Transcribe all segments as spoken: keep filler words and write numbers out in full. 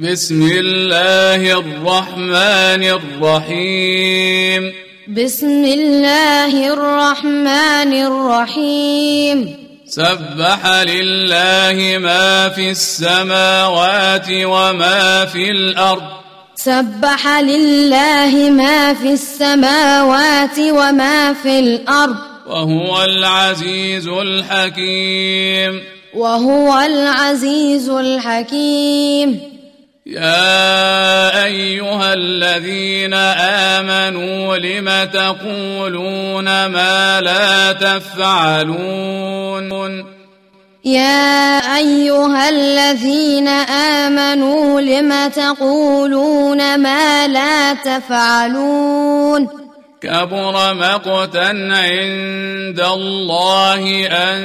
بسم الله الرحمن الرحيم بسم الله الرحمن الرحيم سبح لله ما في السماوات وما في الأرض سبح لله ما في السماوات وما في الأرض وهو العزيز الحكيم وهو العزيز الحكيم يا أيها الذين آمنوا لم تقولون ما لا تفعلون يا أيها الذين آمنوا لم تقولون ما لا تفعلون كبر مقتا عند الله أن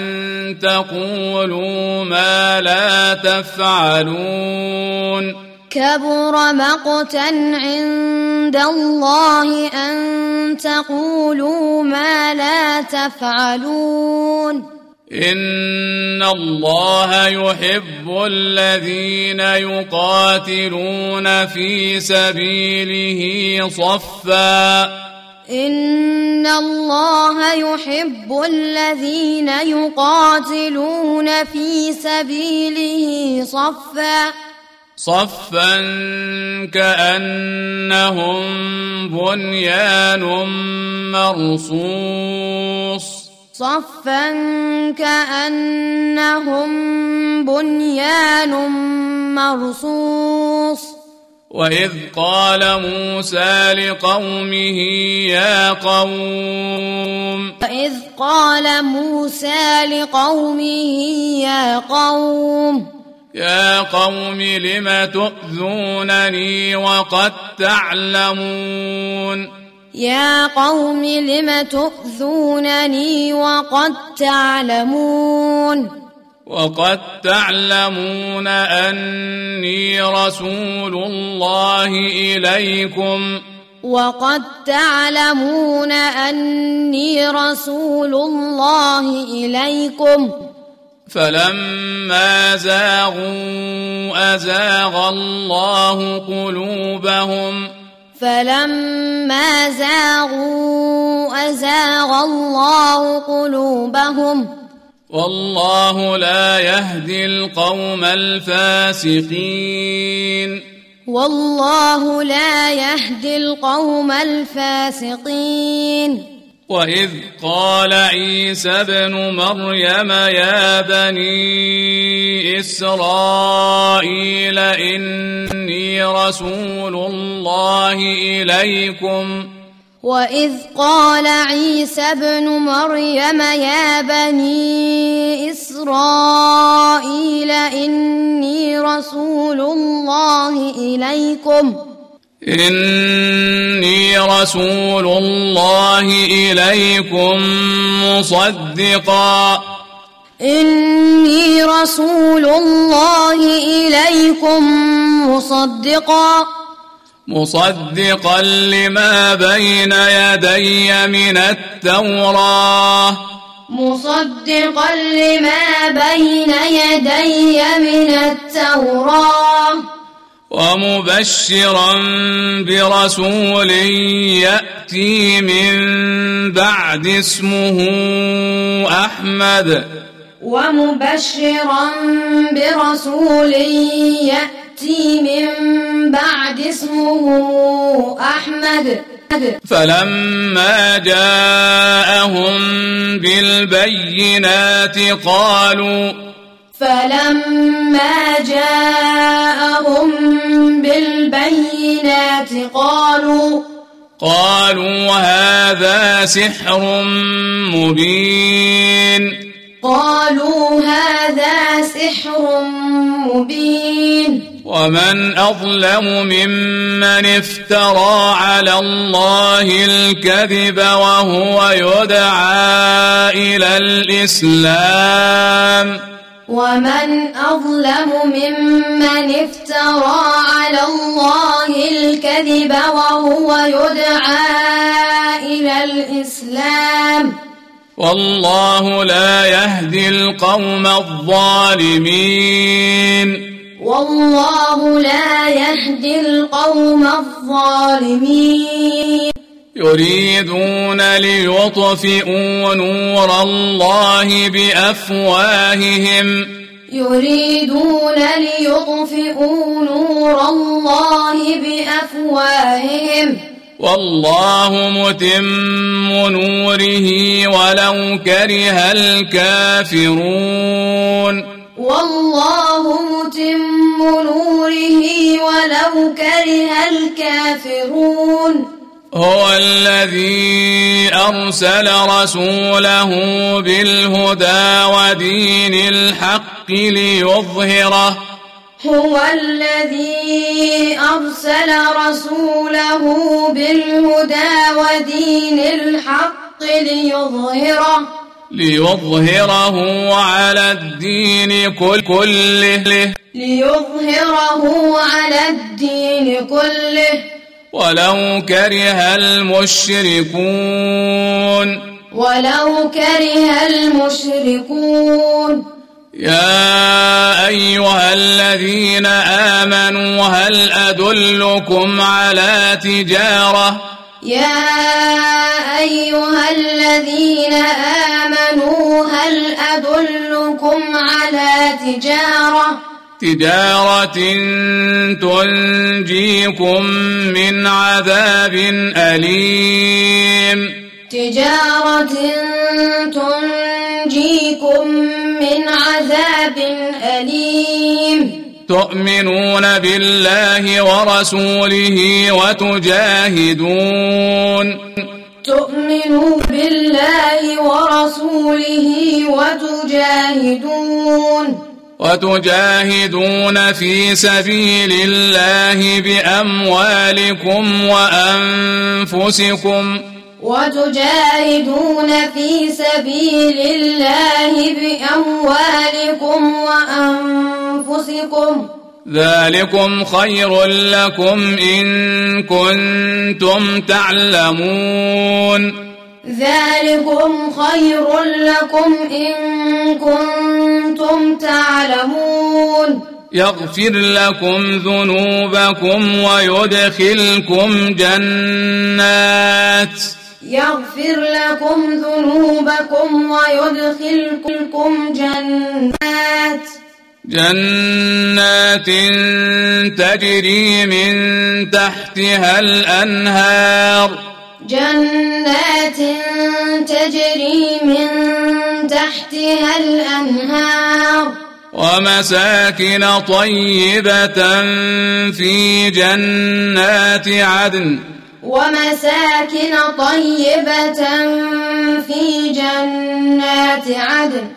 تقولوا ما لا تفعلون كبر مقتا عند الله أن تقولوا ما لا تفعلون إن الله يحب الذين يقاتلون في سبيله صفا إن الله يحب الذين يقاتلون في سبيله صفا صفا كأنهم بنيان مرصوص صفا كأنهم بنيان مرصوص وإذ قال موسى لقومه يا قوم وإذ قال موسى لقومه يا قوم يا قوم لم تؤذونني وقد تعلمون يا قوم لم تؤذونني وقد تعلمون وقد تعلمون أني رسول الله إليكم وقد تعلمون أني رسول الله إليكم فلما زاغوا أزاغ الله قلوبهم فلما زاغوا أزاغ الله قلوبهم والله لا يهدي القوم الفاسقين والله لا يهدي القوم الفاسقين وإذ قال عيسى ابن مريم يا بني إسرائيل إني رسول الله إليكم وإذ قال عيسى ابن مريم يا بني إسرائيل إني رسول الله إليكم إني رسول الله إليكم مصدقا إني رسول الله إليكم مصدقا مصدقا لما بين يدي من التوراة مصدقا لما بين يدي من التوراة ومبشرا برسول يأتي من بعد اسمه أحمد ومبشرا برسول يأتي من بعد اسمه أحمد فلما جاءهم بالبينات قالوا فلما جاءهم بالبينات قالوا قالوا هذا سحر مبين قالوا هذا سحر مبين ومن أظلم ممن افترى على الله الكذب وهو يدعى إلى الإسلام ومن أظلم ممن افترى على الله الكذب وهو يدعى إلى الإسلام والله لا يهدي القوم الظالمين والله لا يهدي القوم الظالمين يريدون ليطفئوا نور الله بأفواههم يريدون ليطفئوا نور الله بأفواههم والله متم نوره ولو كره الكافرون والله متم نوره ولو كره الكافرون هو الذي أرسل رسوله بالهدى ودين الحق ليظهره هو الذي أرسل رسوله بالهدى ودين الحق ليظهره ليظهره على الدين كله ليظهره على الدين كله ولو كره المشركون ولو كره المشركون يا أيها الذين آمنوا هل أدلكم على تجارة يا أيها الذين آمنوا هل أدلكم على تجارة تجارة تنجيكم من عذاب أليم تجارة تنجيكم من عذاب أليم تؤمنون بالله ورسوله وتجاهدون تؤمنون بالله ورسوله وتجاهدون وتجاهدون في سبيل الله بأموالكم وأنفسكم وتجاهدون في سبيل الله بأموالكم وأنفسكم ذلكم خير لكم إن كنتم تعلمون ذلكم خير لكم إن كنتم تعلمون يغفر لكم ذنوبكم ويدخلكم جنات يغفر لكم ذنوبكم ويدخلكم جنات جنات تجري من تحتها الأنهار جنات تجري من تحتها الأنهار ومساكن طيبة في جنات عدن ومساكن طيبة في جنات عدن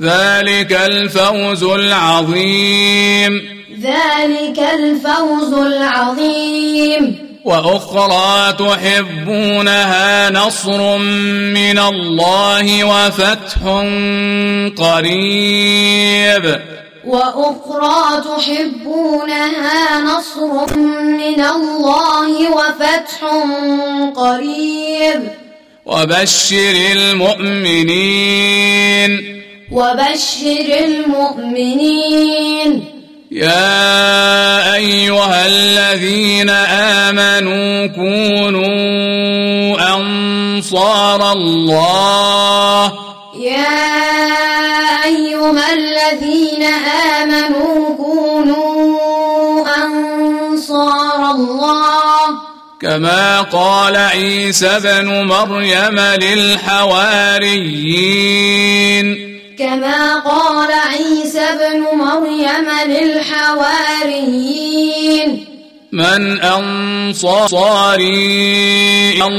ذلك الفوز العظيم ذلك الفوز العظيم وأخرى تحبونها نصر من الله وفتح قريب وأخرى تحبونها نصر من الله وفتح قريب وبشر المؤمنين وبشر المؤمنين يا أيها الذين آمنوا كونوا أنصار الله يا أيها الذين آمنوا كونوا أنصار الله كما قال عيسى بن مريم للحواريين كما قال عيسى بن مريم للحواريين من أنصاري إلى الله